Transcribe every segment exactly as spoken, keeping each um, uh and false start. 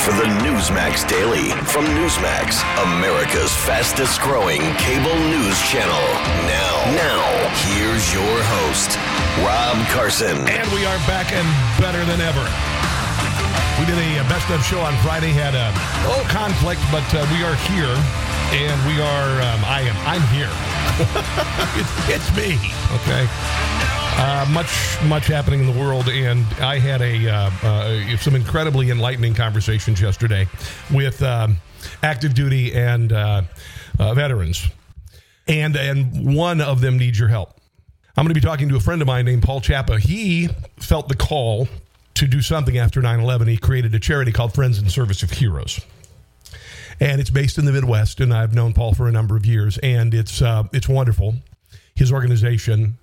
for the Newsmax Daily from Newsmax, America's fastest growing cable news channel. Now, now, here's your host, Rob Carson. And we are back and better than ever. We did a best of show on Friday, had a little conflict, but uh, we are here. And we are, um, I am, I'm here. it's, it's me. Okay. Uh, much, much happening in the world. And I had a uh, uh, some incredibly enlightening conversations yesterday with um, active duty and uh, uh, veterans. And, and one of them needs your help. I'm going to be talking to a friend of mine named Paul Chapa. He felt the call to do something after nine eleven. He created a charity called Friends in Service of Heroes. And it's based in the Midwest, and I've known Paul for a number of years, and it's uh, it's wonderful, his organization.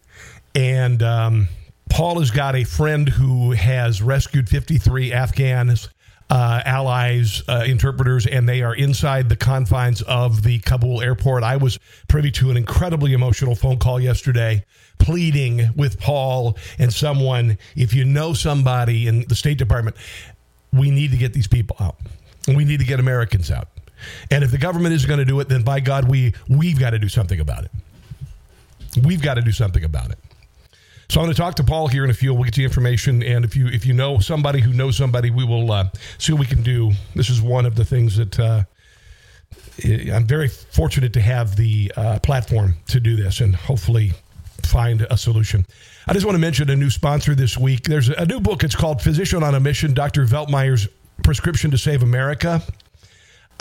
And um, Paul has got a friend who has rescued fifty-three Afghans, uh, allies, uh, interpreters, and they are inside the confines of the Kabul airport. I was privy to an incredibly emotional phone call yesterday, pleading with Paul and someone, if you know somebody in the State Department, we need to get these people out, and we need to get Americans out. And if the government is going to do it, then by God, we, we've got to do something about it. We've got to do something about it. So I'm going to talk to Paul here in a few. We'll get you information. And if you if you know somebody who knows somebody, we will uh, see what we can do. This is one of the things that uh, I'm very fortunate to have the uh, platform to do this and hopefully find a solution. I just want to mention a new sponsor this week. There's a new book. It's called Physician on a Mission, Doctor Veltmeyer's Prescription to Save America.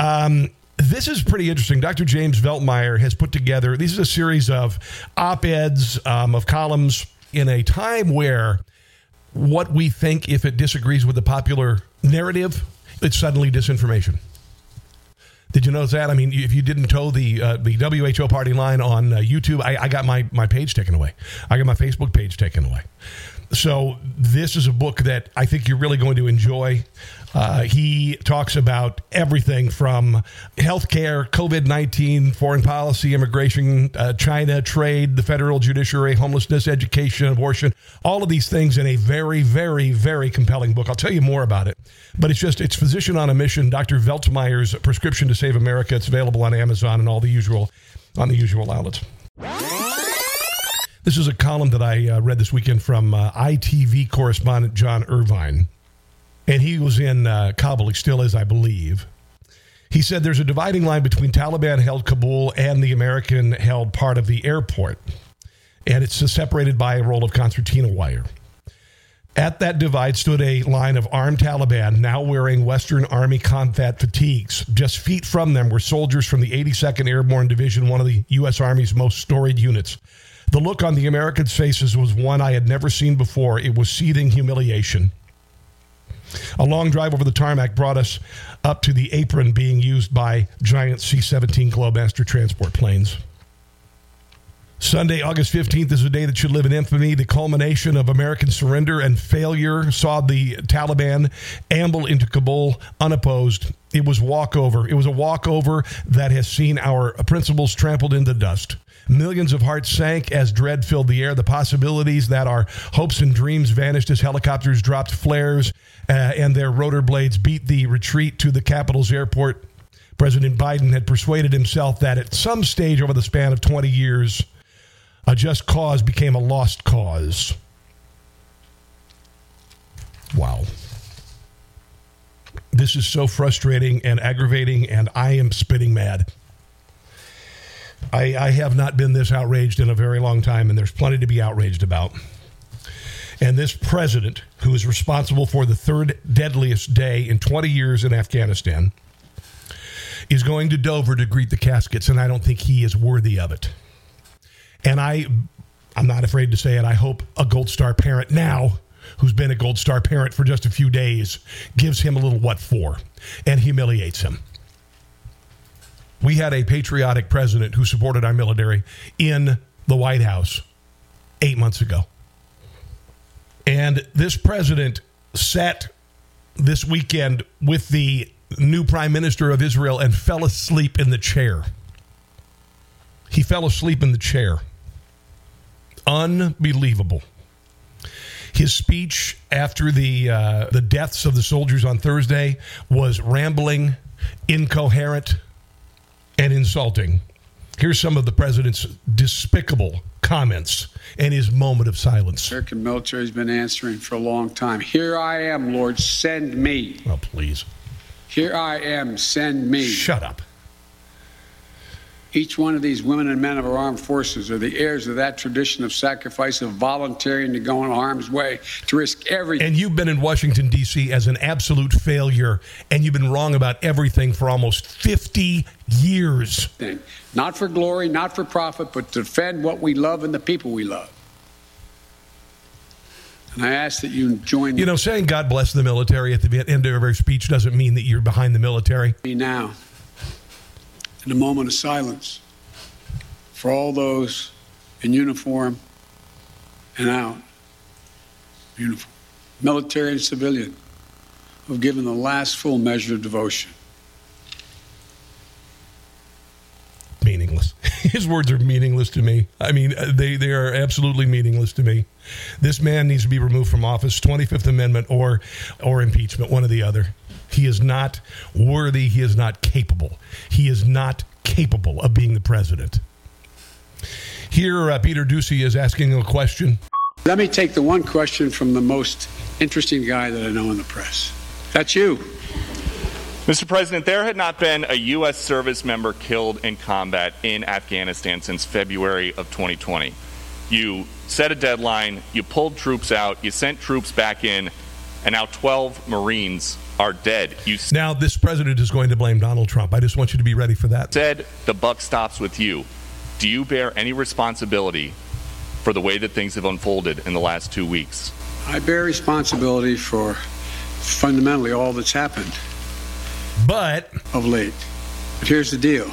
Um, this is pretty interesting. Doctor James Veltmeyer has put together, this is a series of op-eds, um, of columns in a time where what we think, if it disagrees with the popular narrative, it's suddenly disinformation. Did you notice that? I mean, if you didn't toe the uh, the W H O party line on uh, YouTube, I, I got my, my page taken away. I got my Facebook page taken away. So this is a book that I think you're really going to enjoy. Uh, he talks about everything from healthcare, COVID nineteen, foreign policy, immigration, uh, China, trade, the federal judiciary, homelessness, education, abortion, all of these things in a very, very, very compelling book. I'll tell you more about it. But it's just, it's Physician on a Mission, Doctor Veltmeyer's Prescription to Save America. It's available on Amazon and all the usual, on the usual outlets. This is a column that I uh, read this weekend from uh, I T V correspondent John Irvine, and he was in uh, Kabul. He still is, I believe. He said there's a dividing line between Taliban-held Kabul and the American-held part of the airport, and it's separated by a roll of concertina wire. At that divide stood a line of armed Taliban, now wearing Western Army combat fatigues. Just feet from them were soldiers from the eighty-second Airborne Division, one of the U S. Army's most storied units. The look on the Americans' faces was one I had never seen before. It was seething humiliation. A long drive over the tarmac brought us up to the apron being used by giant C seventeen Globemaster transport planes. Sunday, August fifteenth is a day that should live in infamy. The culmination of American surrender and failure saw the Taliban amble into Kabul unopposed. It was walkover. It was a walkover that has seen our principles trampled into dust. Millions of hearts sank as dread filled the air. The possibilities that our hopes and dreams vanished as helicopters dropped flares uh, and their rotor blades beat the retreat to the capital's airport. President Biden had persuaded himself that at some stage over the span of twenty years, a just cause became a lost cause. Wow. This is so frustrating and aggravating, and I am spitting mad. I, I have not been this outraged in a very long time, and there's plenty to be outraged about. And this president, who is responsible for the third deadliest day in twenty years in Afghanistan, is going to Dover to greet the caskets, and I don't think he is worthy of it. And I, I'm not afraid to say it, I hope a Gold Star parent now, who's been a Gold Star parent for just a few days, gives him a little what for and humiliates him. We had a patriotic president who supported our military in the White House eight months ago. And this president sat this weekend with the new prime minister of Israel and fell asleep in the chair. He fell asleep in the chair. Unbelievable. His speech after the uh, the deaths of the soldiers on Thursday was rambling, incoherent, and insulting. Here's some of the president's despicable comments and his moment of silence. The American military has been answering for a long time. Here I am, Lord, send me. Oh, please. Here I am, send me. Shut up. Each one of these women and men of our armed forces are the heirs of that tradition of sacrifice, of volunteering to go in harm's way, to risk everything. And you've been in Washington, D C as an absolute failure, and you've been wrong about everything for almost fifty years. Not for glory, not for profit, but to defend what we love and the people we love. And I ask that you join... You know, saying God bless the military at the end of every speech doesn't mean that you're behind the military. Me now. In a moment of silence for all those in uniform and out, uniform, military and civilian, who have given the last full measure of devotion. Meaningless. His words are meaningless to me. I mean, they, they are absolutely meaningless to me. This man needs to be removed from office, twenty-fifth Amendment or or impeachment, one or the other. He is not worthy. He is not capable. He is not capable of being the president. Here, uh, Peter Ducey is asking a question. Let me take the one question from the most interesting guy that I know in the press. That's you. Mister President, there had not been a U S service member killed in combat in Afghanistan since February of twenty twenty. You set a deadline. You pulled troops out. You sent troops back in. And now twelve Marines are dead. You now this president is going to blame Donald Trump. I just want you to be ready for that. Said the buck stops with you. Do you bear any responsibility for the way that things have unfolded in the last two weeks? I bear responsibility for fundamentally all that's happened. But of late. But here's the deal.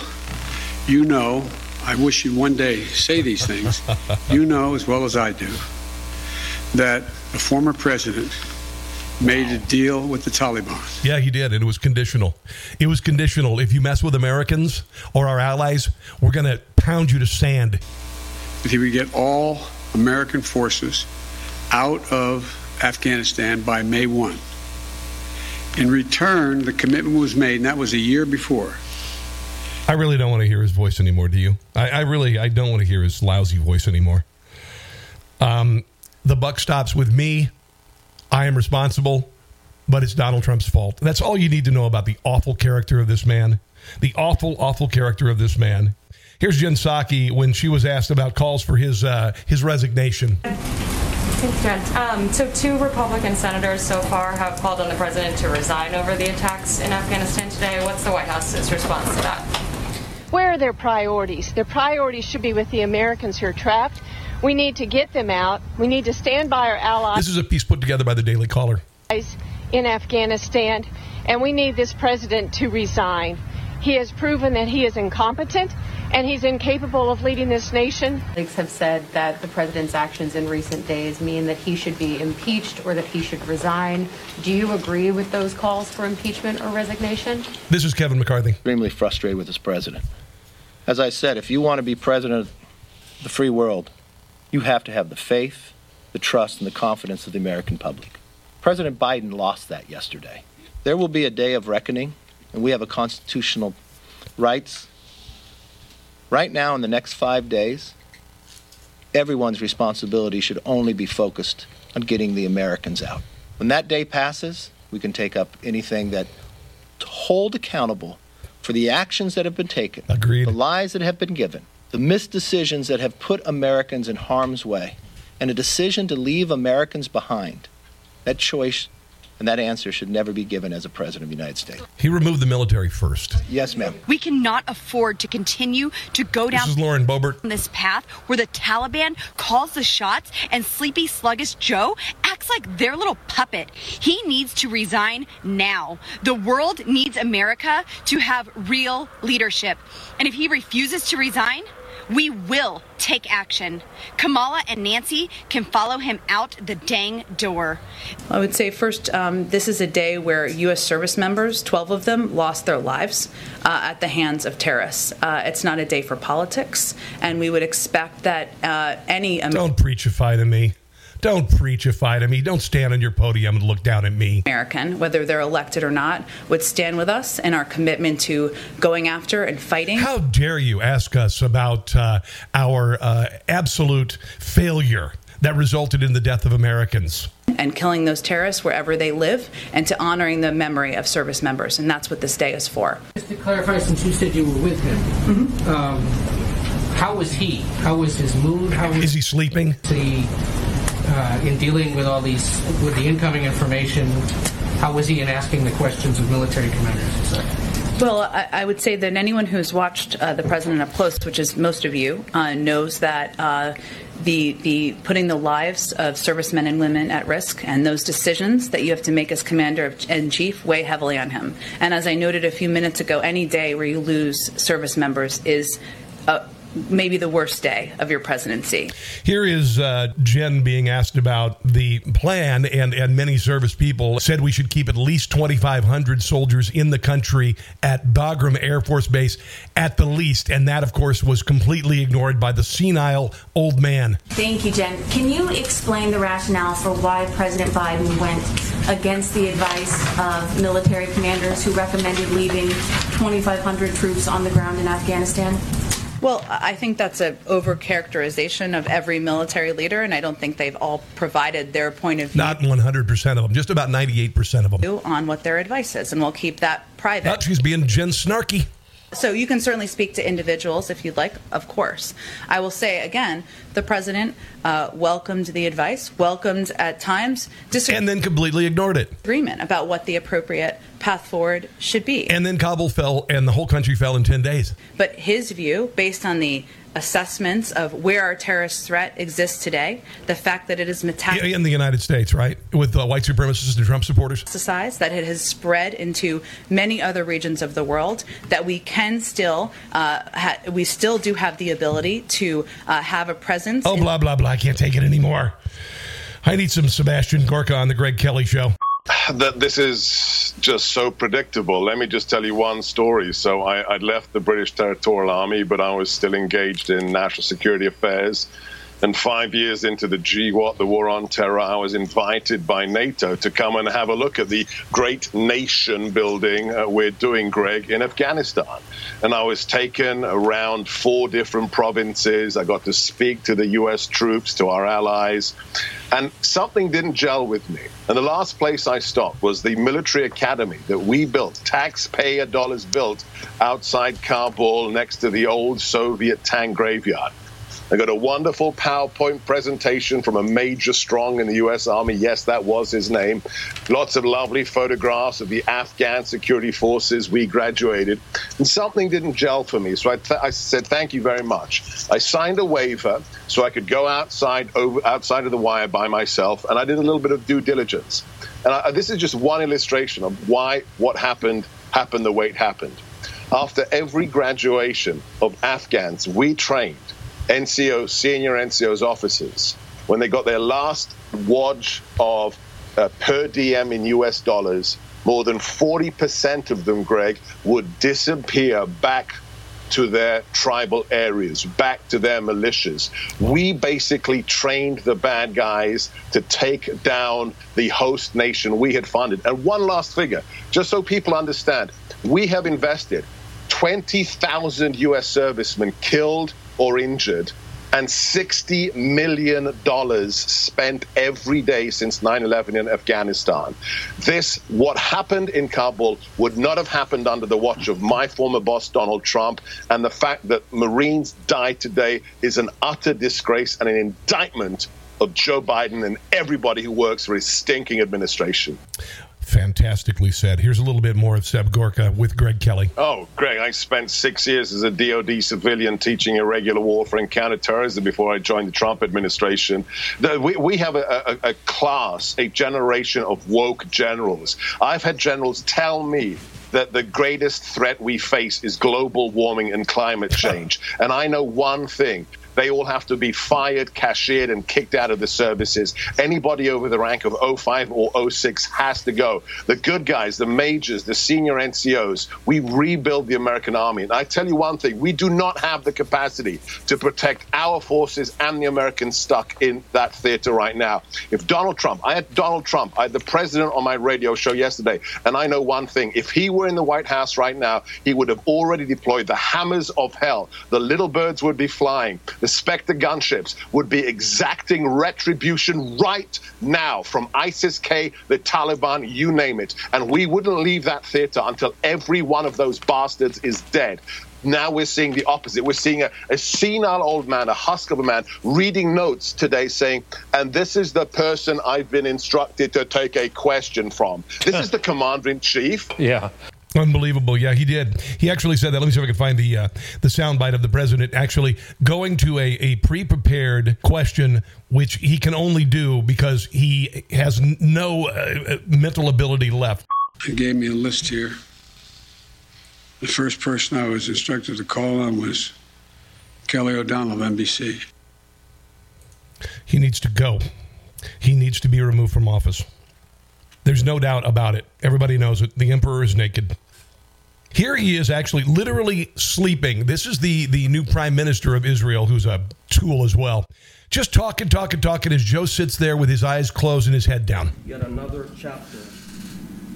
You know, I wish you'd one day say these things. You know as well as I do that the former president made a deal with the Taliban. Yeah, he did, and it was conditional. It was conditional. If you mess with Americans or our allies, we're going to pound you to sand. That he would get all American forces out of Afghanistan by May first. In return, the commitment was made, and that was a year before. I really don't want to hear his voice anymore, do you? I, I really I don't want to hear his lousy voice anymore. Um, the buck stops with me. I am responsible, but it's Donald Trump's fault. That's all you need to know about the awful character of this man. The awful, awful character of this man. Here's Jen Psaki when she was asked about calls for his uh, his resignation. Thanks, Jen. Um, so two Republican senators so far have called on the president to resign over the attacks in Afghanistan today. What's the White House's response to that? Where are their priorities? Their priorities should be with the Americans who are trapped. We need to get them out. We need to stand by our allies. This is a piece put together by the Daily Caller. In Afghanistan, and we need this president to resign. He has proven that he is incompetent and he's incapable of leading this nation. Critics have said that the president's actions in recent days mean that he should be impeached or that he should resign. Do you agree with those calls for impeachment or resignation? This is Kevin McCarthy. Extremely frustrated with this president. As I said, if you want to be president of the free world, you have to have the faith, the trust, and the confidence of the American public. President Biden lost that yesterday. There will be a day of reckoning, and we have a constitutional rights. Right now, in the next five days, everyone's responsibility should only be focused on getting the Americans out. When that day passes, we can take up anything that to hold accountable for the actions that have been taken, Agreed. The lies that have been given, the misdecisions that have put Americans in harm's way, and a decision to leave Americans behind. That choice and that answer should never be given as a president of the United States. He removed the military first. Yes, ma'am. We cannot afford to continue to go down this, is Lauren Boebert. This path where the Taliban calls the shots and sleepy, sluggish Joe acts like their little puppet. He needs to resign now. The world needs America to have real leadership. And if he refuses to resign, we will take action. Kamala and Nancy can follow him out the dang door. I would say first, um, this is a day where U S service members, twelve of them, lost their lives uh, at the hands of terrorists. Uh, it's not a day for politics, and we would expect that uh, any... Don't preachify to me. Don't preachify to me. Don't stand on your podium and look down at me. American, whether they're elected or not, would stand with us in our commitment to going after and fighting. How dare you ask us about uh, our uh, absolute failure that resulted in the death of Americans. And killing those terrorists wherever they live, and to honoring the memory of service members. And that's what this day is for. Just to clarify, since you said you were with him, mm-hmm. um, how was he? How was his mood? How was Is he sleeping? The, uh, in dealing with all these, with the incoming information, how was he in asking the questions of military commanders and stuff? Well, I, I would say that anyone who's watched uh, the president up close, which is most of you, uh, knows that uh, the the putting the lives of servicemen and women at risk and those decisions that you have to make as commander-in-chief weigh heavily on him. And as I noted a few minutes ago, any day where you lose service members is a maybe the worst day of your presidency. Here is uh, Jen being asked about the plan, and, and many service people said we should keep at least twenty-five hundred soldiers in the country at Bagram Air Force Base at the least. And that, of course, was completely ignored by the senile old man. Thank you, Jen. Can you explain the rationale for why President Biden went against the advice of military commanders who recommended leaving twenty-five hundred troops on the ground in Afghanistan? Well, I think that's an overcharacterization of every military leader, and I don't think they've all provided their point of view. Not one hundred percent of them, just about ninety-eight percent of them. On what their advice is, and we'll keep that private. Oh, she's being Jen snarky. So you can certainly speak to individuals if you'd like, of course. I will say again, the president uh, welcomed the advice, welcomed at times disagreement. And then completely ignored it. Agreement about what the appropriate path forward should be. And then Kabul fell and the whole country fell in ten days. But his view, based on the assessments of where our terrorist threat exists today, the fact that it is metastasized in the United States, right, with uh, white supremacists and Trump supporters, that it has spread into many other regions of the world, that we can still, uh, ha- we still do have the ability to uh, have a presence. Oh, in- blah, blah, blah. I can't take it anymore. I need some Sebastian Gorka on the Greg Kelly Show. That this is just so predictable. Let me just tell you one story. So I, I'd left the British Territorial Army, but I was still engaged in national security affairs. And five years into the G W A T, the War on Terror, I was invited by NATO to come and have a look at the great nation building uh, we're doing, Greg, in Afghanistan. And I was taken around four different provinces. I got to speak to the U S troops, to our allies, and something didn't gel with me. And the last place I stopped was the military academy that we built, taxpayer dollars built, outside Kabul next to the old Soviet tank graveyard. I got a wonderful PowerPoint presentation from a Major Strong in the U S Army. Yes, that was his name. Lots of lovely photographs of the Afghan security forces. We graduated. And something didn't gel for me. So I, th- I said, thank you very much. I signed a waiver so I could go outside over, outside of the wire by myself. And I did a little bit of due diligence. And I, this is just one illustration of why what happened happened the way it happened. After every graduation of Afghans, we trained N C O, senior N C O's officers, when they got their last wadge of uh, per diem in U S dollars, more than forty percent of them, Greg, would disappear back to their tribal areas, back to their militias. We basically trained the bad guys to take down the host nation we had funded. And one last figure, just so people understand, we have invested twenty thousand U S servicemen killed or injured, and sixty million dollars spent every day since nine eleven in Afghanistan. This, what happened in Kabul, would not have happened under the watch of my former boss, Donald Trump, and the fact that Marines die today is an utter disgrace and an indictment of Joe Biden and everybody who works for his stinking administration. Fantastically said. Here's a little bit more of Seb Gorka with Greg Kelly. Oh, Greg, I spent six years as a D O D civilian teaching irregular warfare and counterterrorism before I joined the Trump administration. The, we, we have a, a, a class, a generation of woke generals. I've had generals tell me that the greatest threat we face is global warming and climate change. And I know one thing. They all have to be fired, cashiered, and kicked out of the services. Anybody over the rank of oh five or oh six has to go. The good guys, the majors, the senior N C Os, we rebuild the American army. And I tell you one thing, we do not have the capacity to protect our forces and the Americans stuck in that theater right now. If Donald Trump, I had Donald Trump, I had the president on my radio show yesterday, and I know one thing, if he were in the White House right now, he would have already deployed the hammers of hell. The little birds would be flying. The Spectre gunships would be exacting retribution right now from ISIS-K, the Taliban, you name it. And we wouldn't leave that theater until every one of those bastards is dead. Now we're seeing the opposite. We're seeing a, a senile old man, a husk of a man, reading notes today saying, and this is the person I've been instructed to take a question from. This is the commander-in-chief. Yeah. Unbelievable. Yeah, he did. He actually said that. Let me see if I can find the uh, the soundbite of the president actually going to a, a pre-prepared question, which he can only do because he has no uh, mental ability left. They gave me a list here. The first person I was instructed to call on was Kelly O'Donnell of N B C. He needs to go. He needs to be removed from office. There's no doubt about it. Everybody knows it. The emperor is naked. Here he is actually literally sleeping. This is the, the new prime minister of Israel, who's a tool as well. Just talking, talking, talking as Joe sits there with his eyes closed and his head down. Yet another chapter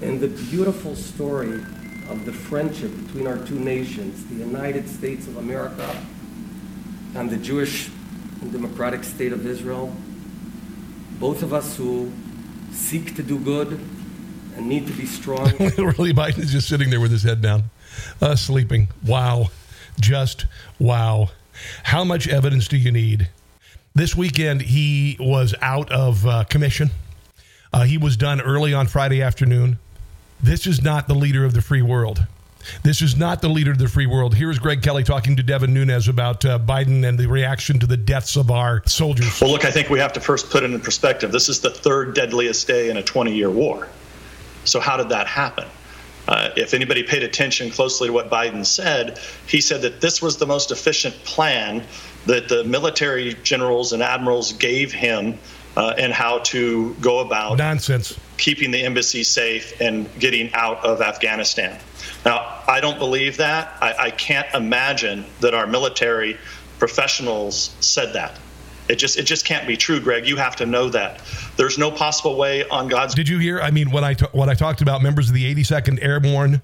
in the beautiful story of the friendship between our two nations, the United States of America and the Jewish and democratic state of Israel, both of us who seek to do good and need to be strong. Really, Biden is just sitting there with his head down, uh, sleeping. Wow. Just wow. How much evidence do you need? This weekend, he was out of uh, commission. Uh, he was done early on Friday afternoon. This is not the leader of the free world. This is not the leader of the free world. Here's Greg Kelly talking to Devin Nunes about uh, Biden and the reaction to the deaths of our soldiers. Well, look, I think we have to first put it in perspective. This is the third deadliest day in a twenty-year war. So how did that happen? Uh, if anybody paid attention closely to what Biden said, he said that this was the most efficient plan that the military generals and admirals gave him uh, and how to go about nonsense. Keeping the embassy safe and getting out of Afghanistan. Now, I don't believe that. I, I can't imagine that our military professionals said that. It just it just can't be true, Greg. You have to know that. There's no possible way on God's... Did you hear? I mean, when I, t- when I talked about members of the eighty-second Airborne,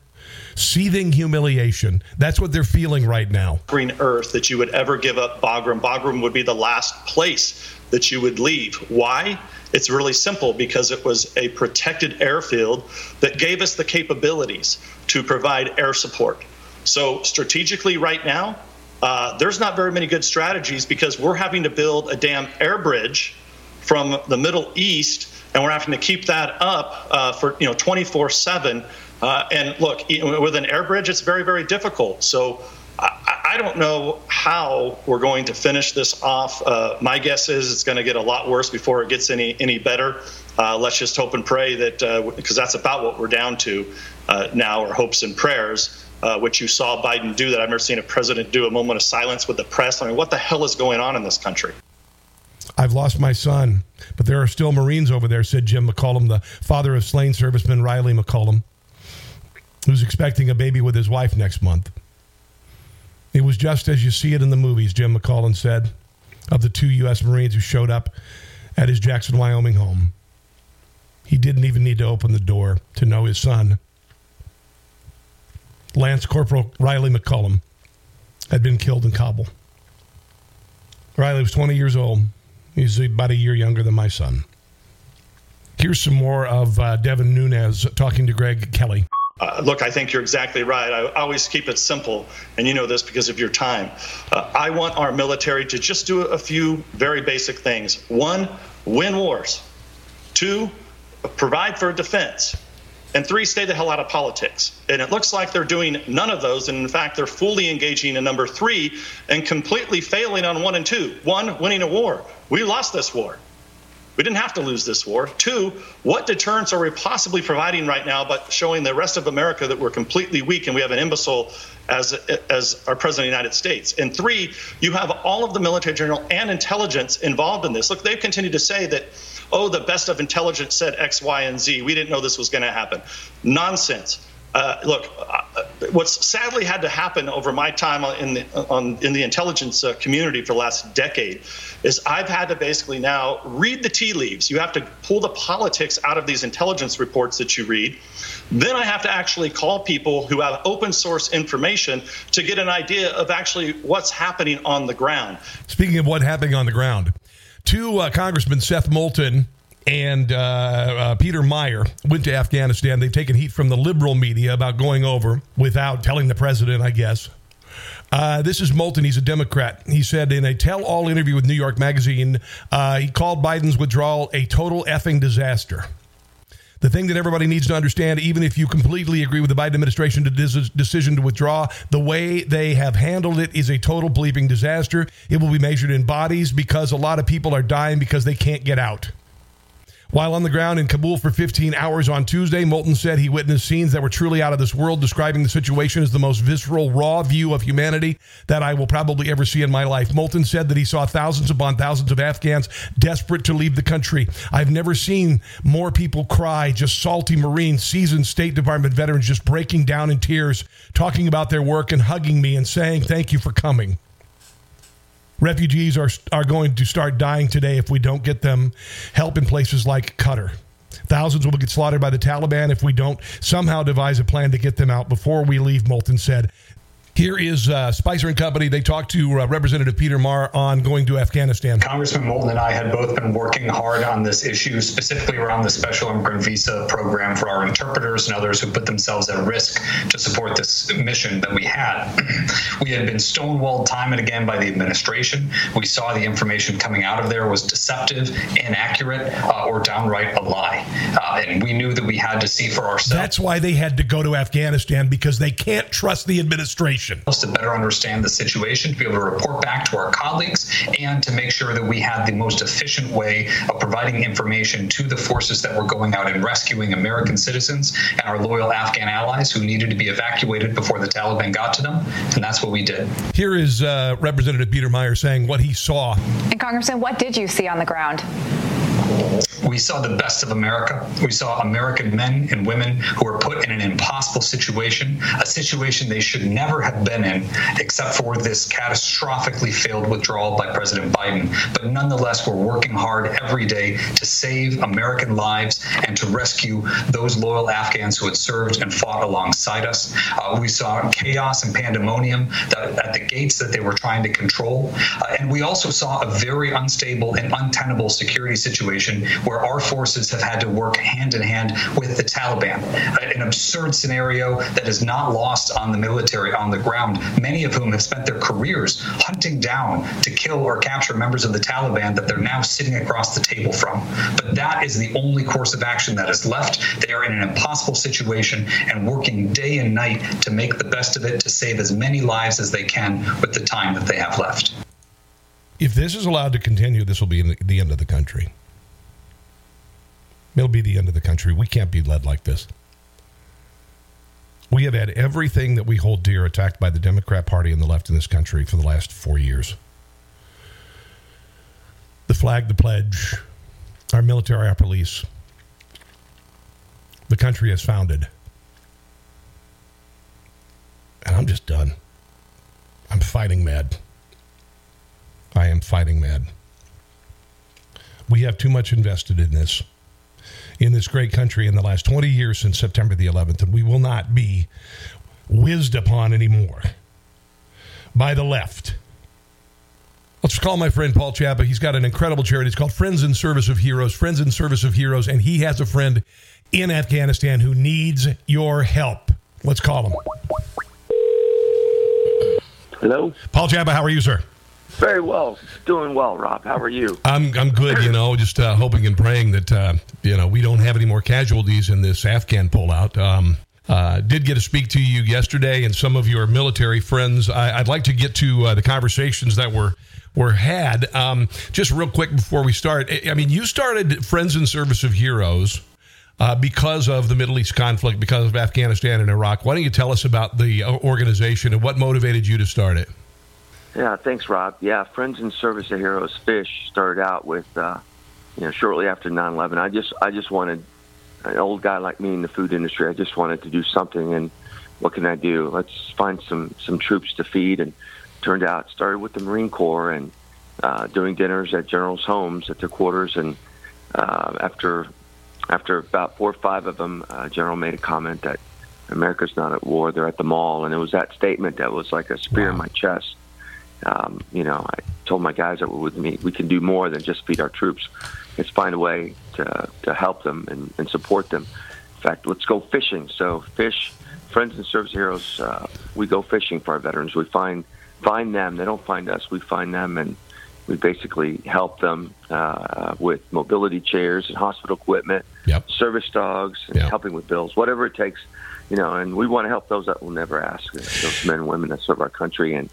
seething humiliation. That's what they're feeling right now. Green earth that you would ever give up Bagram. Bagram would be the last place that you would leave. Why? It's really simple, because it was a protected airfield that gave us the capabilities to provide air support. So strategically right now, uh, there's not very many good strategies, because we're having to build a damn air bridge from the Middle East, and we're having to keep that up uh, for you know twenty-four seven. Uh, and look, with an air bridge, it's very, very difficult. So I, I don't know how we're going to finish this off. Uh, my guess is it's going to get a lot worse before it gets any any better. Uh, let's just hope and pray that, uh, because that's about what we're down to uh, now, are hopes and prayers, uh, which you saw Biden do that. I've never seen a president do a moment of silence with the press. I mean, what the hell is going on in this country? I've lost my son, but there are still Marines over there, said Jim McCollum, the father of slain serviceman Riley McCollum, who's expecting a baby with his wife next month. It was just as you see it in the movies, Jim McCollum said, of the two U S Marines who showed up at his Jackson, Wyoming home. He didn't even need to open the door to know his son, Lance Corporal Riley McCollum, had been killed in Kabul. Riley was twenty years old. He's about a year younger than my son. Here's some more of uh, Devin Nunes talking to Greg Kelly. Uh, look, I think you're exactly right. I always keep it simple, and you know this because of your time. Uh, I want our military to just do a few very basic things. One, win wars. Two, provide for defense. And three, stay the hell out of politics. And it looks like they're doing none of those. And in fact, they're fully engaging in number three and completely failing on one and two. One, winning a war. We lost this war. We didn't have to lose this war. Two, what deterrence are we possibly providing right now but showing the rest of America that we're completely weak and we have an imbecile as as our president of the United States? And three, you have all of the military general and intelligence involved in this. Look, they've continued to say that, oh, the best of intelligence said X, Y, and Z. We didn't know this was going to happen. Nonsense. Uh, look, uh, what's sadly had to happen over my time in the on, in the intelligence uh, community for the last decade is I've had to basically now read the tea leaves. You have to pull the politics out of these intelligence reports that you read. Then I have to actually call people who have open source information to get an idea of actually what's happening on the ground. Speaking of what happening on the ground, two uh, Congressmen, Seth Moulton and uh, uh, Peter Meijer, went to Afghanistan. They've taken heat from the liberal media about going over without telling the president, I guess. Uh, this is Moulton. He's a Democrat. He said in a tell-all interview with New York Magazine, uh, he called Biden's withdrawal a total effing disaster. The thing that everybody needs to understand, even if you completely agree with the Biden administration to dis- decision to withdraw, the way they have handled it is a total bleeping disaster. It will be measured in bodies because a lot of people are dying because they can't get out. While on the ground in Kabul for fifteen hours on Tuesday, Moulton said he witnessed scenes that were truly out of this world, describing the situation as the most visceral, raw view of humanity that I will probably ever see in my life. Moulton said that he saw thousands upon thousands of Afghans desperate to leave the country. I've never seen more people cry, just salty Marines, seasoned State Department veterans just breaking down in tears, talking about their work and hugging me and saying, thank you for coming. Refugees are are going to start dying today if we don't get them help in places like Qatar. Thousands will get slaughtered by the Taliban if we don't somehow devise a plan to get them out before we leave, Moulton said. Here is uh, Spicer and Company. They talked to uh, Representative Peter Meijer on going to Afghanistan. Congressman Moulton and I had both been working hard on this issue, specifically around the special immigrant visa program for our interpreters and others who put themselves at risk to support this mission that we had. We had been stonewalled time and again by the administration. We saw the information coming out of there was deceptive, inaccurate, uh, or downright a lie. Uh, and we knew that we had to see for ourselves. That's why they had to go to Afghanistan, because they can't trust the administration. To better understand the situation, to be able to report back to our colleagues, and to make sure that we had the most efficient way of providing information to the forces that were going out and rescuing American citizens and our loyal Afghan allies who needed to be evacuated before the Taliban got to them. And that's what we did. Here is uh, Representative Peter Meijer saying what he saw. And Congressman, what did you see on the ground? We saw the best of America. We saw American men and women who were put in an impossible situation, a situation they should never have been in, except for this catastrophically failed withdrawal by President Biden. But nonetheless, we're working hard every day to save American lives and to rescue those loyal Afghans who had served and fought alongside us. Uh, we saw chaos and pandemonium that, at the gates that they were trying to control. Uh, and we also saw a very unstable and untenable security situation where our forces have had to work hand in hand with the Taliban, an absurd scenario that is not lost on the military on the ground, many of whom have spent their careers hunting down to kill or capture members of the Taliban that they're now sitting across the table from. But that is the only course of action that is left. They are in an impossible situation and working day and night to make the best of it, to save as many lives as they can with the time that they have left. If this is allowed to continue, this will be the end of the country. It'll be the end of the country. We can't be led like this. We have had everything that we hold dear attacked by the Democrat Party and the left in this country for the last four years. The flag, the pledge, our military, our police. The country is founded. And I'm just done. I'm fighting mad. I am fighting mad. We have too much invested in this. in this great country in the last twenty years since September the eleventh, and we will not be whizzed upon anymore by the left. Let's call my friend Paul Chapa. He's got an incredible charity. It's called Friends in Service of Heroes, Friends in Service of Heroes, and he has a friend in Afghanistan who needs your help. Let's call him. Hello? Paul Chapa, how are you, sir? Very well. Doing well, Rob. How are you? I'm I'm good, you know, just uh, hoping and praying that, uh, you know, we don't have any more casualties in this Afghan pullout. Um, uh, did get to speak to you yesterday and some of your military friends. I, I'd like to get to uh, the conversations that were were had. Um, just real quick before we start, I mean, you started Friends in Service of Heroes uh, because of the Middle East conflict, because of Afghanistan and Iraq. Why don't you tell us about the organization and what motivated you to start it? Yeah, thanks, Rob. Yeah, Friends in Service of Heroes, Fish, started out with, uh, you know, shortly after nine eleven. I just, I just wanted, an old guy like me in the food industry, I just wanted to do something, and what can I do? Let's find some, some troops to feed, and turned out, started with the Marine Corps and uh, doing dinners at generals' homes, at their quarters, and uh, after after about four or five of them, uh, General made a comment that America's not at war, they're at the mall, and it was that statement that was like a spear wow. in my chest. Um, you know, I told my guys that were with me, we can do more than just feed our troops. Let's find a way to to help them and, and support them. In fact, let's go fishing. So Fish, Friends and Service Heroes, uh, we go fishing for our veterans. We find find them. They don't find us. We find them, and we basically help them uh, with mobility chairs and hospital equipment, yep. service dogs, and yep. helping with bills, whatever it takes. You know, and we want to help those that will never ask, those men and women that serve our country. And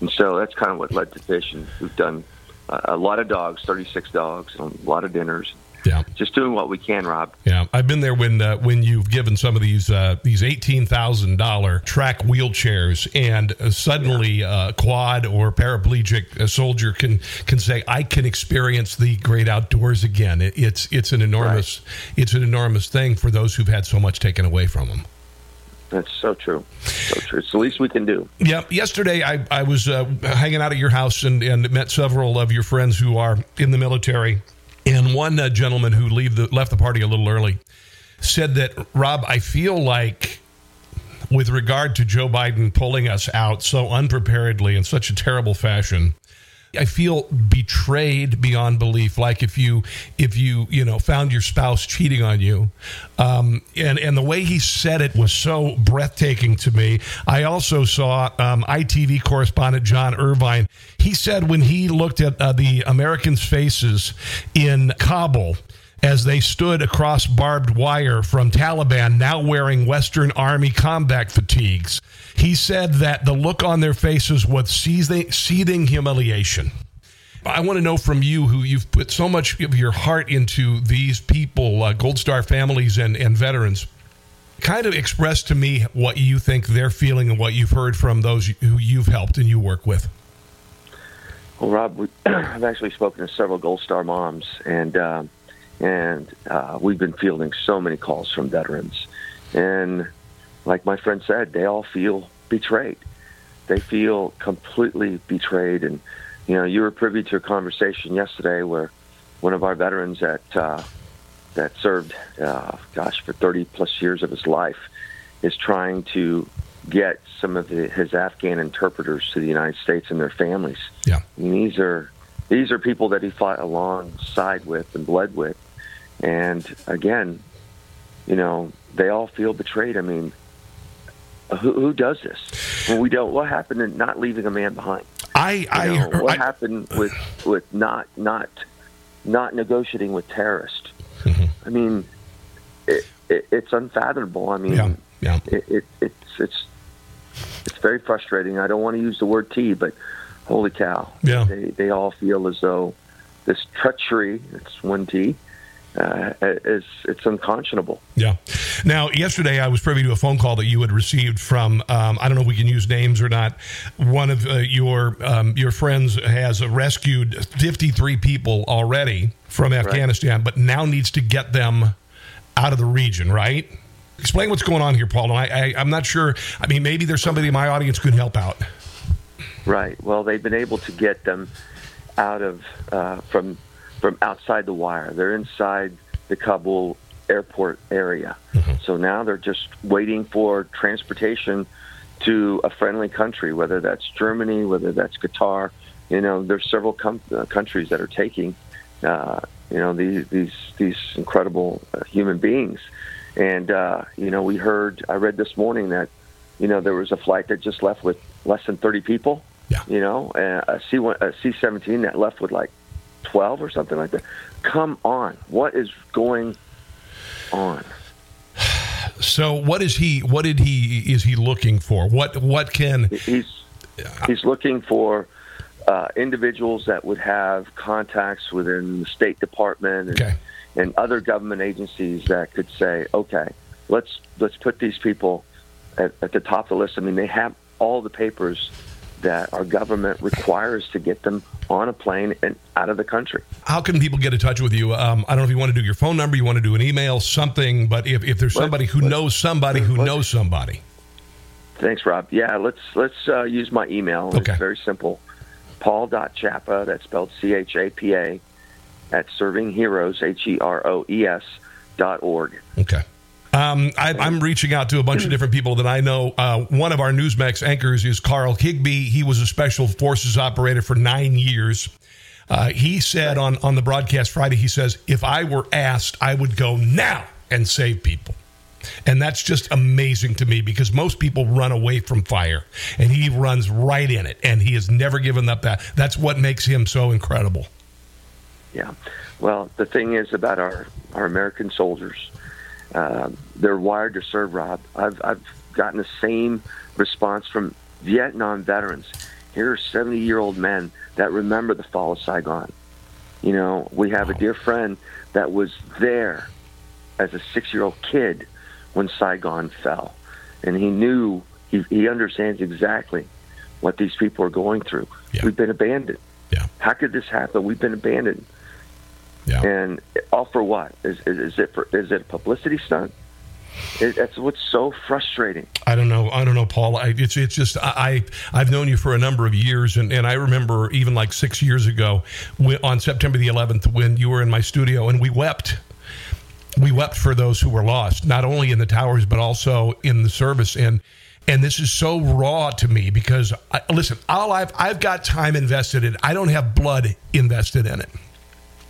And so that's kind of what led to Fish, and we've done a, a lot of dogs, thirty-six dogs, and a lot of dinners. Yeah, just doing what we can, Rob. Yeah, I've been there when uh, when you've given some of these uh, these eighteen thousand dollar track wheelchairs, and uh, suddenly a yeah. uh, quad or paraplegic uh, soldier can can say, "I can experience the great outdoors again." It, it's it's an enormous right. it's an enormous thing for those who've had so much taken away from them. That's so true. So true. It's the least we can do. Yeah. Yesterday, I, I was uh, hanging out at your house and, and met several of your friends who are in the military. And one uh, gentleman who leave the, left the party a little early said that, Rob, I feel like with regard to Joe Biden pulling us out so unpreparedly in such a terrible fashion, I feel betrayed beyond belief. Like if you, if you, you know, found your spouse cheating on you, um, and and the way he said it was so breathtaking to me. I also saw um, I T V correspondent John Irvine. He said when he looked at uh, the Americans' faces in Kabul as they stood across barbed wire from Taliban, now wearing Western Army combat fatigues, he said that the look on their faces was seething, seething humiliation. I want to know from you, who you've put so much of your heart into these people, uh, Gold Star families and, and veterans, kind of express to me what you think they're feeling and what you've heard from those who you've helped and you work with. Well, Rob, we, I've actually spoken to several Gold Star moms, and um, and uh, we've been fielding so many calls from veterans. And like my friend said, they all feel betrayed. They feel completely betrayed. And, you know, you were privy to a conversation yesterday where one of our veterans that uh, that served, uh, gosh, for thirty-plus years of his life is trying to get some of the, his Afghan interpreters to the United States and their families. Yeah. And these are, these are people that he fought alongside with and bled with. And, again, you know, they all feel betrayed. I mean, Who, who does this? Well, we don't. What happened to not leaving a man behind? I, I you know, what I, happened with with not not not negotiating with terrorists? Mm-hmm. I mean, it, it, it's unfathomable. I mean, yeah, yeah. It, it, it's it's it's very frustrating. I don't want to use the word "tea," but holy cow! Yeah. They they all feel as though this treachery. It's one T. Uh, it's, it's unconscionable. Yeah. Now, yesterday I was privy to a phone call that you had received from, um, I don't know if we can use names or not, one of uh, your um, your friends has rescued fifty-three people already from Afghanistan, right. but now needs to get them out of the region, right? Explain what's going on here, Paul. And I, I, I'm not sure. I mean, maybe there's somebody in my audience who could help out. Right. Well, they've been able to get them out of, uh, from... from outside the wire. They're inside the Kabul airport area. Mm-hmm. So now they're just waiting for transportation to a friendly country, whether that's Germany, whether that's Qatar. You know, there's several com- uh, countries that are taking, uh, you know, these these, these incredible uh, human beings. And, uh, you know, we heard, I read this morning that, you know, there was a flight that just left with less than thirty people, yeah. you know, a, C one, a C seventeen that left with like twelve or something like that. Come on. What is going on? So what is he, what did he, is he looking for? What, what can he's, he's looking for uh, individuals that would have contacts within the State Department and, okay. and other government agencies that could say, okay, let's let's put these people at, at the top of the list. I mean, they have all the papers that our government requires to get them on a plane and out of the country. How can people get in touch with you? Um, I don't know if you want to do your phone number, you want to do an email, something, but if, if there's somebody who knows somebody who knows somebody. Thanks, Rob. Yeah, let's let's uh, use my email. It's okay. Very simple. Paul dot Chapa, that's spelled C H A P A, at serving heroes, H E R O E S, dot org. Okay. Um, I, I'm reaching out to a bunch of different people that I know. Uh, one of our Newsmax anchors is Carl Higbee. He was a special forces operator for nine years. Uh, he said on, on the broadcast Friday, he says, if I were asked, I would go now and save people. And that's just amazing to me because most people run away from fire, and he runs right in it, and he has never given up that. That's what makes him so incredible. Yeah. Well, the thing is about our, our American soldiers, uh, they're wired to serve, Rob. I've, I've gotten the same response from Vietnam veterans. Here are seventy-year-old men that remember the fall of Saigon. You know, we have wow. a dear friend that was there as a six-year-old kid when Saigon fell, and he knew, he, he understands exactly what these people are going through. Yeah. We've been abandoned. Yeah. How could this happen? We've been abandoned. Yeah. And all for what? Is, is, is it for, is it a publicity stunt? It, that's what's so frustrating. I don't know. I don't know, Paul. I, it's it's just I, I I've known you for a number of years, and, and I remember even like six years ago when, on September the eleventh when you were in my studio and we wept. We wept for those who were lost, not only in the towers, but also in the service. And and this is so raw to me because, I, listen, all I've, I've got time invested in it. I don't have blood invested in it.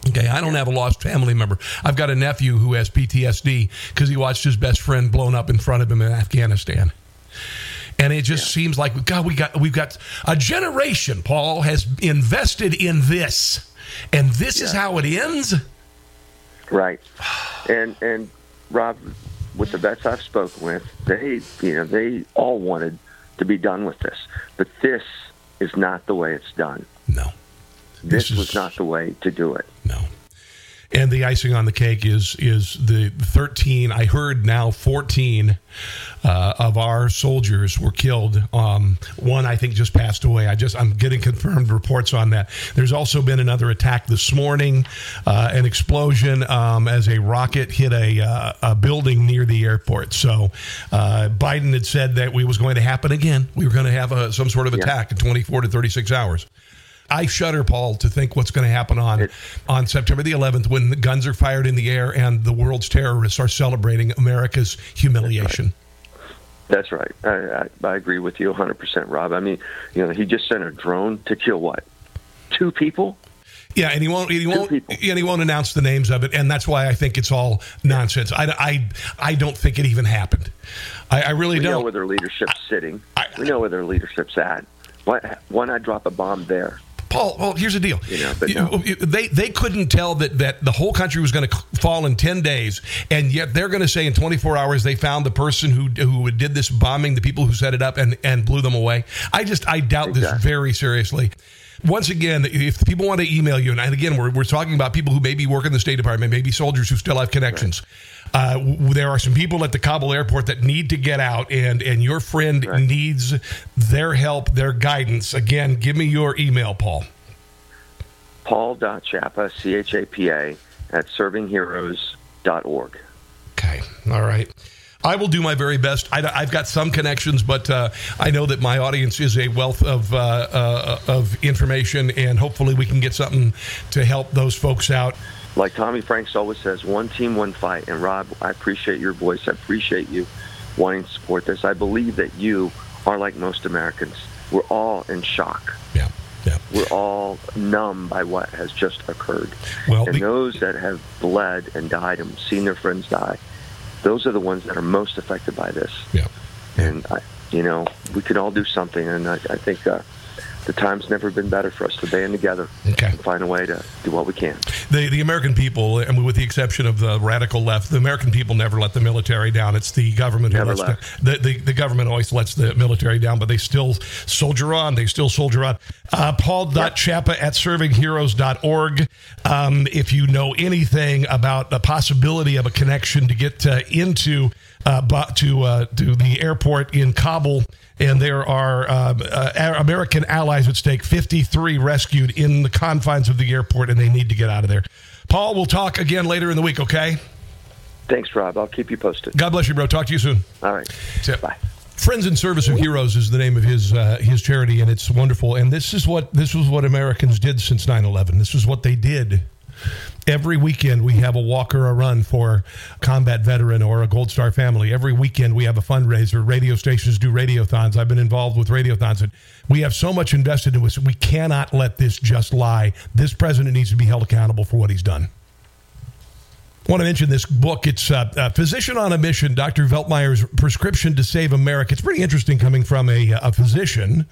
Okay, I don't have a lost family member. I've got a nephew who has P T S D because he watched his best friend blown up in front of him in Afghanistan. And it just yeah. seems like, God, we got, we've got a generation, Paul, has invested in this. And this yeah. is how it ends? Right, and and Rob, with the vets I've spoken with, they you know they all wanted to be done with this, but this is not the way it's done. No, this, this is, was not the way to do it. No, and the icing on the cake is is the thirteen. I heard now fourteen uh, of our soldiers were killed. Um, one I think just passed away. I just I'm getting confirmed reports on that. There's also been another attack this morning, uh, an explosion um, as a rocket hit a, uh, a building near the airport. So uh, Biden had said that it was going to happen again. We were going to have a, some sort of attack yeah. in twenty-four to thirty-six hours. I shudder, Paul, to think what's going to happen on, on September the eleventh when the guns are fired in the air and the world's terrorists are celebrating America's humiliation. That's right. That's right. I, I, I agree with you one hundred percent, Rob. I mean, you know, he just sent a drone to kill what? Two people? Yeah, and he won't. He won't. And he won't announce the names of it, and that's why I think it's all nonsense. I, I, I don't think it even happened. I, I really we don't. We know where their leadership's I, sitting. I, we know where their leadership's at. Why, why not drop a bomb there? Paul, well, here's the deal. You know, but no. They they couldn't tell that, that the whole country was going to fall in ten days, and yet they're going to say in twenty-four hours they found the person who who did this bombing, the people who set it up, and, and blew them away. I just, I doubt exactly. this very seriously. Once again, if people want to email you, and again, we're we're talking about people who maybe work in the State Department, maybe soldiers who still have connections. Right. Uh, there are some people at the Kabul airport that need to get out, and, and your friend right. needs their help, their guidance. Again, give me your email, Paul. Paul dot Chapa, C H A P A, at serving heroes dot org. Okay. All right. I will do my very best. I, I've got some connections, but uh, I know that my audience is a wealth of uh, uh, of information, and hopefully we can get something to help those folks out. Like Tommy Franks always says, one team, one fight. And Rob, I appreciate your voice. I appreciate you wanting to support this. I believe that you are like most Americans. We're all in shock. Yeah, yeah. We're all numb by what has just occurred. Well, and the- those that have bled and died and seen their friends die, those are the ones that are most affected by this. Yeah. And, I, you know, we could all do something. And I, I think uh, the time's never been better for us to band together okay. and find a way to do what we can. The the American people, and with the exception of the radical left, the American people never let the military down. It's the government never who lets the, the, the, the government always lets the military down, but they still soldier on. They still soldier on. Uh, Paul dot Chapa yep. at serving heroes dot org. Um, if you know anything about the possibility of a connection to get uh, into Uh, to uh, to the airport in Kabul, and there are uh, uh, American allies at stake, fifty-three rescued in the confines of the airport, and they need to get out of there. Paul, we'll talk again later in the week, okay? Thanks, Rob. I'll keep you posted. God bless you, bro. Talk to you soon. All right. Bye. Friends in Service of Heroes is the name of his uh, his charity, and it's wonderful. And this is what this was what Americans did since nine eleven. This is what they did. Every weekend we have a walk or a run for a combat veteran or a Gold Star family. Every weekend we have a fundraiser. Radio stations do radiothons. I've been involved with radiothons. And we have so much invested in this. We cannot let this just lie. This president needs to be held accountable for what he's done. I want to mention this book. It's uh, uh, Physician on a Mission, Doctor Veltmeyer's Prescription to Save America. It's pretty interesting coming from a, a physician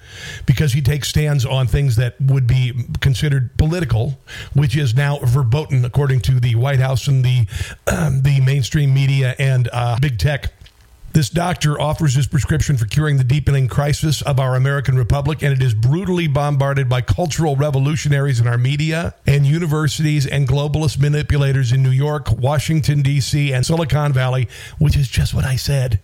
because he takes stands on things that would be considered political, which is now verboten, according to the White House and the, um, the mainstream media and uh, big tech. This doctor offers his prescription for curing the deepening crisis of our American republic, and it is brutally bombarded by cultural revolutionaries in our media and universities and globalist manipulators in New York, Washington, D C, and Silicon Valley, which is just what I said.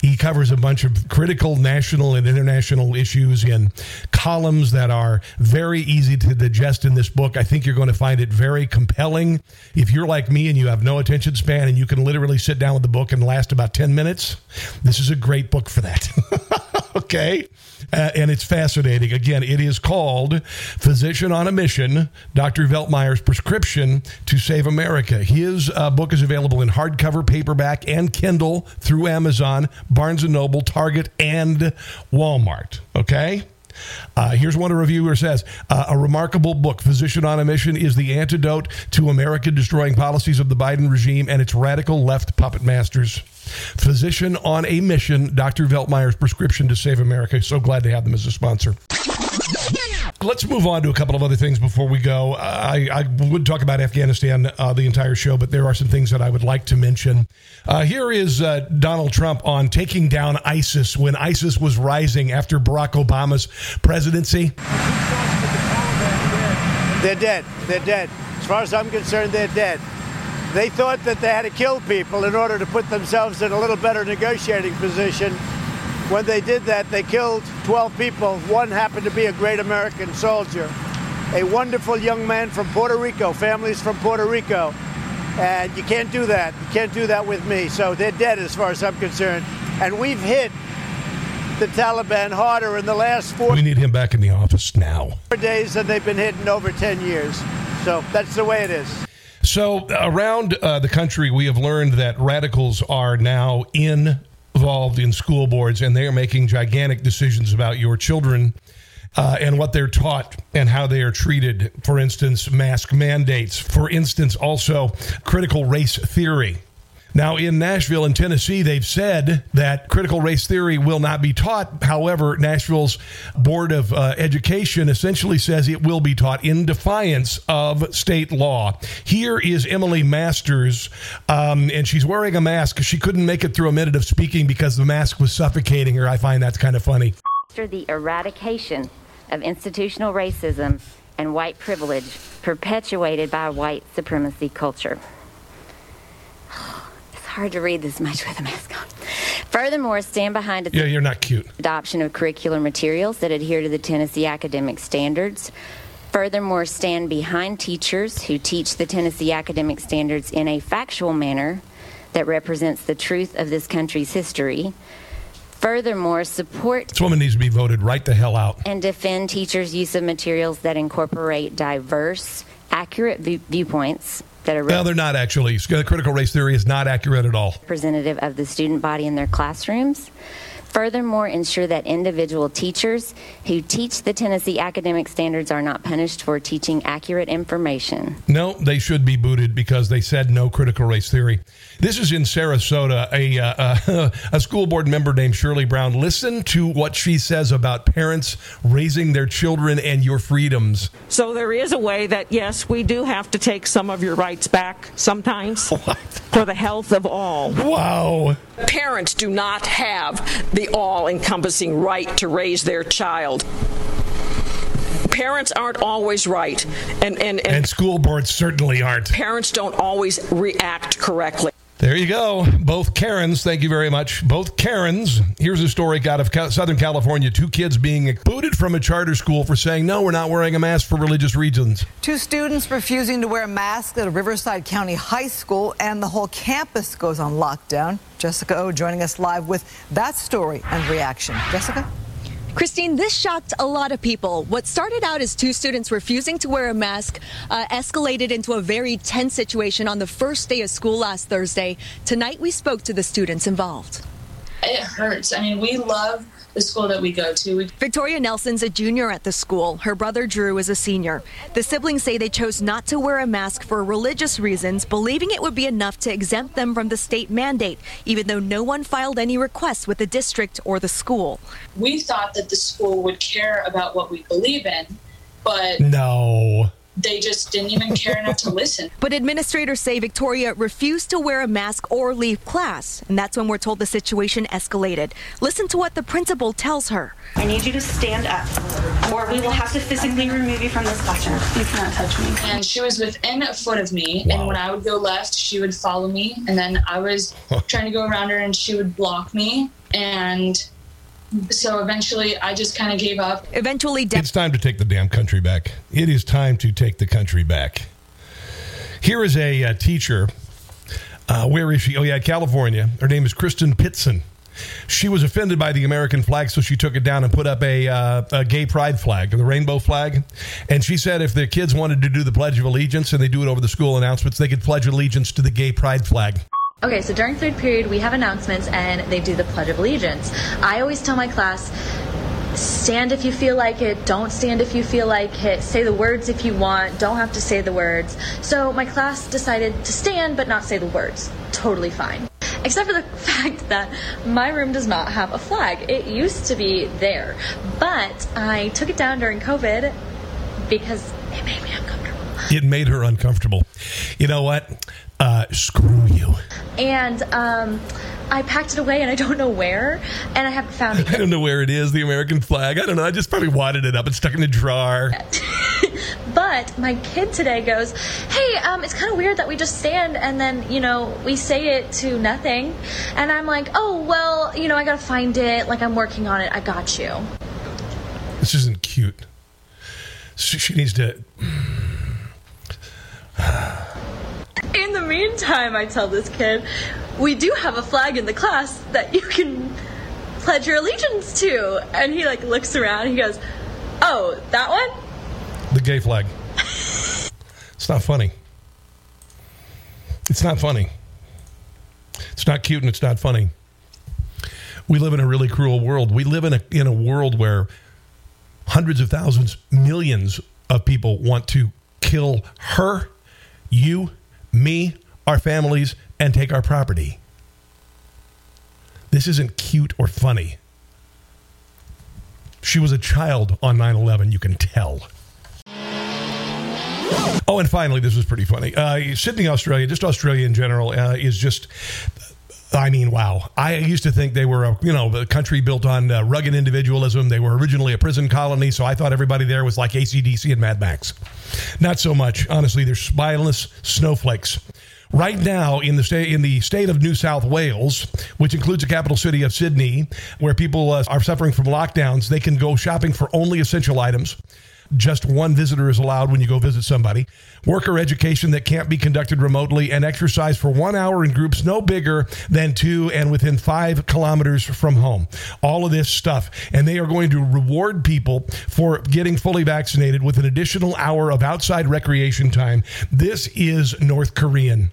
He covers a bunch of critical national and international issues in columns that are very easy to digest in this book. I think you're going to find it very compelling. If you're like me and you have no attention span and you can literally sit down with the book and last about ten minutes, this is a great book for that. Okay? Uh, and it's fascinating. Again, it is called Physician on a Mission, Doctor Veltmeyer's Prescription to Save America. His uh, book is available in hardcover, paperback, and Kindle through Amazon, Barnes and Noble, Target, and Walmart. Okay? Uh, here's one a reviewer says, uh, a remarkable book, Physician on a Mission, is the antidote to America-destroying policies of the Biden regime and its radical left puppet masters. Physician on a Mission, Doctor Veltmeyer's Prescription to Save America. So glad to have them as a sponsor. Let's move on to a couple of other things before we go. I, I would talk about Afghanistan uh, the entire show, but there are some things that I would like to mention. Uh, here is uh, Donald Trump on taking down ISIS when ISIS was rising after Barack Obama's presidency. They're dead. They're dead. As far as I'm concerned, they're dead. They thought that they had to kill people in order to put themselves in a little better negotiating position. When they did that, they killed twelve people. One happened to be a great American soldier, a wonderful young man from Puerto Rico, families from Puerto Rico. And you can't do that. You can't do that with me. So they're dead as far as I'm concerned. And we've hit the Taliban harder in the last four... We need him back in the office now. ...four days than they've been hit in over ten years. So that's the way it is. So around uh, the country, we have learned that radicals are now in... involved in school boards, and they are making gigantic decisions about your children uh, and what they're taught and how they are treated. For instance, mask mandates. For instance, also critical race theory. Now, in Nashville and Tennessee, they've said that critical race theory will not be taught. However, Nashville's Board of uh, Education essentially says it will be taught in defiance of state law. Here is Emily Masters, um, and she's wearing a mask. She couldn't make it through a minute of speaking because the mask was suffocating her. I find that's kind of funny. After the eradication of institutional racism and white privilege perpetuated by white supremacy culture. Hard to read this much with a mask on. Furthermore, stand behind its yeah, you're not cute. adoption of curricular materials that adhere to the Tennessee academic standards. Furthermore, stand behind teachers who teach the Tennessee academic standards in a factual manner that represents the truth of this country's history. Furthermore, support... This woman needs to be voted right the hell out. ...and defend teachers' use of materials that incorporate diverse, accurate v- viewpoints... That no, they're not actually. Critical race theory is not accurate at all. Representative of the student body in their classrooms. furthermore ensure that individual teachers who teach the Tennessee academic standards are not punished for teaching accurate information. No, they should be booted because they said no critical race theory. This is in Sarasota. A, uh, a school board member named Shirley Brown. Listen to what she says about parents raising their children and your freedoms. So there is a way that, yes, we do have to take some of your rights back sometimes. What? For the health of all. Wow. Parents do not have the all-encompassing right to raise their child. Parents aren't always right. And, and, and, and school boards certainly aren't. Parents don't always react correctly. There you go. Both Karens. Thank you very much. Both Karens. Here's a story out of Southern California. Two kids being booted from a charter school for saying, no, we're not wearing a mask for religious reasons. Two students refusing to wear masks at a Riverside County high school, and the whole campus goes on lockdown. Jessica O joining us live with that story and reaction. Jessica? Christine, this shocked a lot of people. What started out as two students refusing to wear a mask uh, escalated into a very tense situation on the first day of school last Thursday. Tonight, we spoke to the students involved. It hurts. I mean, we love the school that we go to. Victoria Nelson's a junior at the school. Her brother Drew is a senior. The siblings say they chose not to wear a mask for religious reasons, believing it would be enough to exempt them from the state mandate, even though no one filed any requests with the district or the school. We thought that the school would care about what we believe in, but no. They just didn't even care enough to listen. But administrators say Victoria refused to wear a mask or leave class. And that's when we're told the situation escalated. Listen to what the principal tells her. I need you to stand up or we will have to physically remove you from this classroom. You cannot touch me. And she was within a foot of me. Wow. And when I would go left, she would follow me. And then I was trying to go around her and she would block me. And so eventually, I just kind of gave up. Eventually, de- It's time to take the damn country back. It is time to take the country back. Here is a uh, teacher. Uh, where is she? Oh, yeah, California. Her name is Kristen Pitson. She was offended by the American flag, so she took it down and put up a, uh, a gay pride flag, the rainbow flag. And she said if their kids wanted to do the Pledge of Allegiance and they do it over the school announcements, they could pledge allegiance to the gay pride flag. Okay, so during third period, we have announcements and they do the Pledge of Allegiance. I always tell my class, stand if you feel like it, don't stand if you feel like it, say the words if you want, don't have to say the words. So my class decided to stand but not say the words. Totally fine. Except for the fact that my room does not have a flag. It used to be there, but I took it down during COVID because it made me uncomfortable. It made her uncomfortable. You know what? Uh, screw you. And um, I packed it away, and I don't know where, and I haven't found it. I don't know where it is, the American flag. I don't know. I just probably wadded it up and stuck in a drawer. But my kid today goes, hey, um, it's kind of weird that we just stand, and then, you know, we say it to nothing. And I'm like, oh, well, you know, I got to find it. Like, I'm working on it. I got you. This isn't cute. She needs to... In the meantime, I tell this kid, we do have a flag in the class that you can pledge your allegiance to. And he, like, looks around and he goes, oh, that one? The gay flag. It's not funny. It's not funny. It's not cute and it's not funny. We live in a really cruel world. We live in a in a world where hundreds of thousands, millions of people want to kill her, you, me, our families, and take our property. This isn't cute or funny. She was a child on nine eleven, you can tell. Oh, and finally, this was pretty funny. Uh, Sydney, Australia, just Australia in general, uh, is just... I mean, wow. I used to think they were, a, you know, a country built on uh, rugged individualism. They were originally a prison colony, so I thought everybody there was like A C D C and Mad Max. Not so much. Honestly, they're spineless snowflakes. Right now, in the, sta- in the state of New South Wales, which includes the capital city of Sydney, where people uh, are suffering from lockdowns, they can go shopping for only essential items. Just one visitor is allowed when you go visit somebody. Worker education that can't be conducted remotely and exercise for one hour in groups no bigger than two and within five kilometers from home. All of this stuff. And they are going to reward people for getting fully vaccinated with an additional hour of outside recreation time. This is North Korean.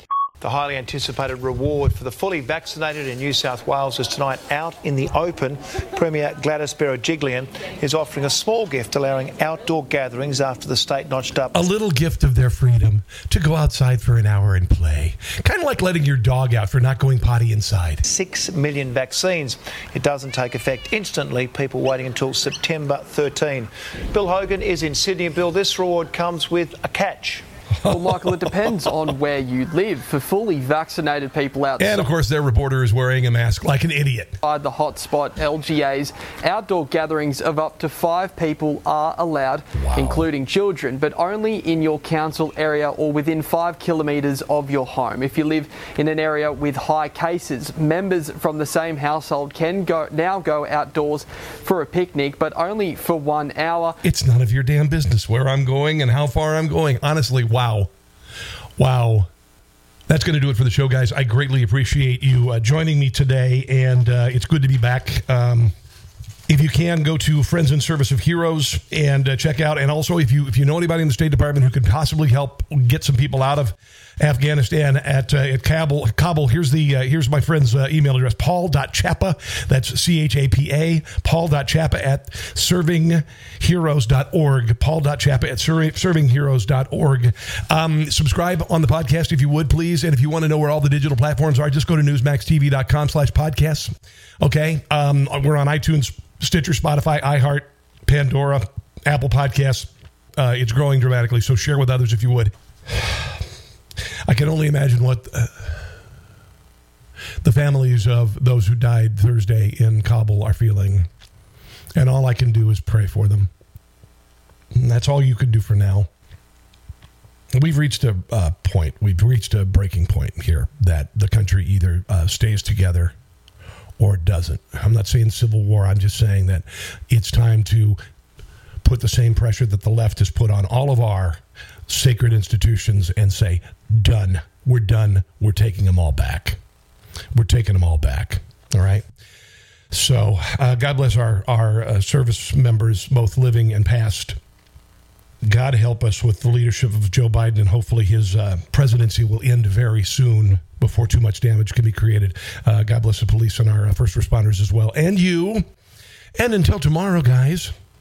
The highly anticipated reward for the fully vaccinated in New South Wales is tonight out in the open. Premier Gladys Berejiklian is offering a small gift, allowing outdoor gatherings after the state notched up a little gift of their freedom to go outside for an hour and play. Kind of like letting your dog out for not going potty inside. Six million vaccines. It doesn't take effect instantly. People waiting until September thirteenth. Bill Hogan is in Sydney. Bill, this reward comes with a catch. Well, Michael, it depends on where you live. For fully vaccinated people outside... And, of course, their reporter is wearing a mask like an idiot. ...outside the hotspot, L G A's outdoor gatherings of up to five people are allowed, wow. including children, but only in your council area or within five kilometres of your home. If you live in an area with high cases, members from the same household can go now go outdoors for a picnic, but only for one hour. It's none of your damn business where I'm going and how far I'm going. Honestly, wow. Wow. Wow. That's going to do it for the show, guys. I greatly appreciate you uh, joining me today, and uh, it's good to be back. Um, if you can, go to Friends in Service of Heroes and uh, check out. And also, if you if you know anybody in the State Department who could possibly help get some people out of Afghanistan at uh, at Kabul, Kabul. Here's the uh, here's my friend's uh, email address: Paul dot Chapa. That's C H A P A. Paul dot Chapa at serving heroes dot org. Paul dot Chapa at serving heroes dot org. Um, subscribe on the podcast if you would, please. And if you want to know where all the digital platforms are, just go to newsmax T V dot com slash podcasts. Okay, um, we're on iTunes, Stitcher, Spotify, iHeart, Pandora, Apple Podcasts. Uh, it's growing dramatically, so share with others if you would. I can only imagine what uh, the families of those who died Thursday in Kabul are feeling. And all I can do is pray for them. And that's all you can do for now. We've reached a uh, point. We've reached a breaking point here that the country either uh, stays together or doesn't. I'm not saying civil war. I'm just saying that it's time to put the same pressure that the left has put on all of our sacred institutions and say, done. We're done. We're taking them all back. We're taking them all back. All right. So uh, God bless our, our uh, service members, both living and past. God help us with the leadership of Joe Biden, and hopefully his uh, presidency will end very soon before too much damage can be created. Uh, God bless the police and our uh, first responders as well. And you. And until tomorrow, guys.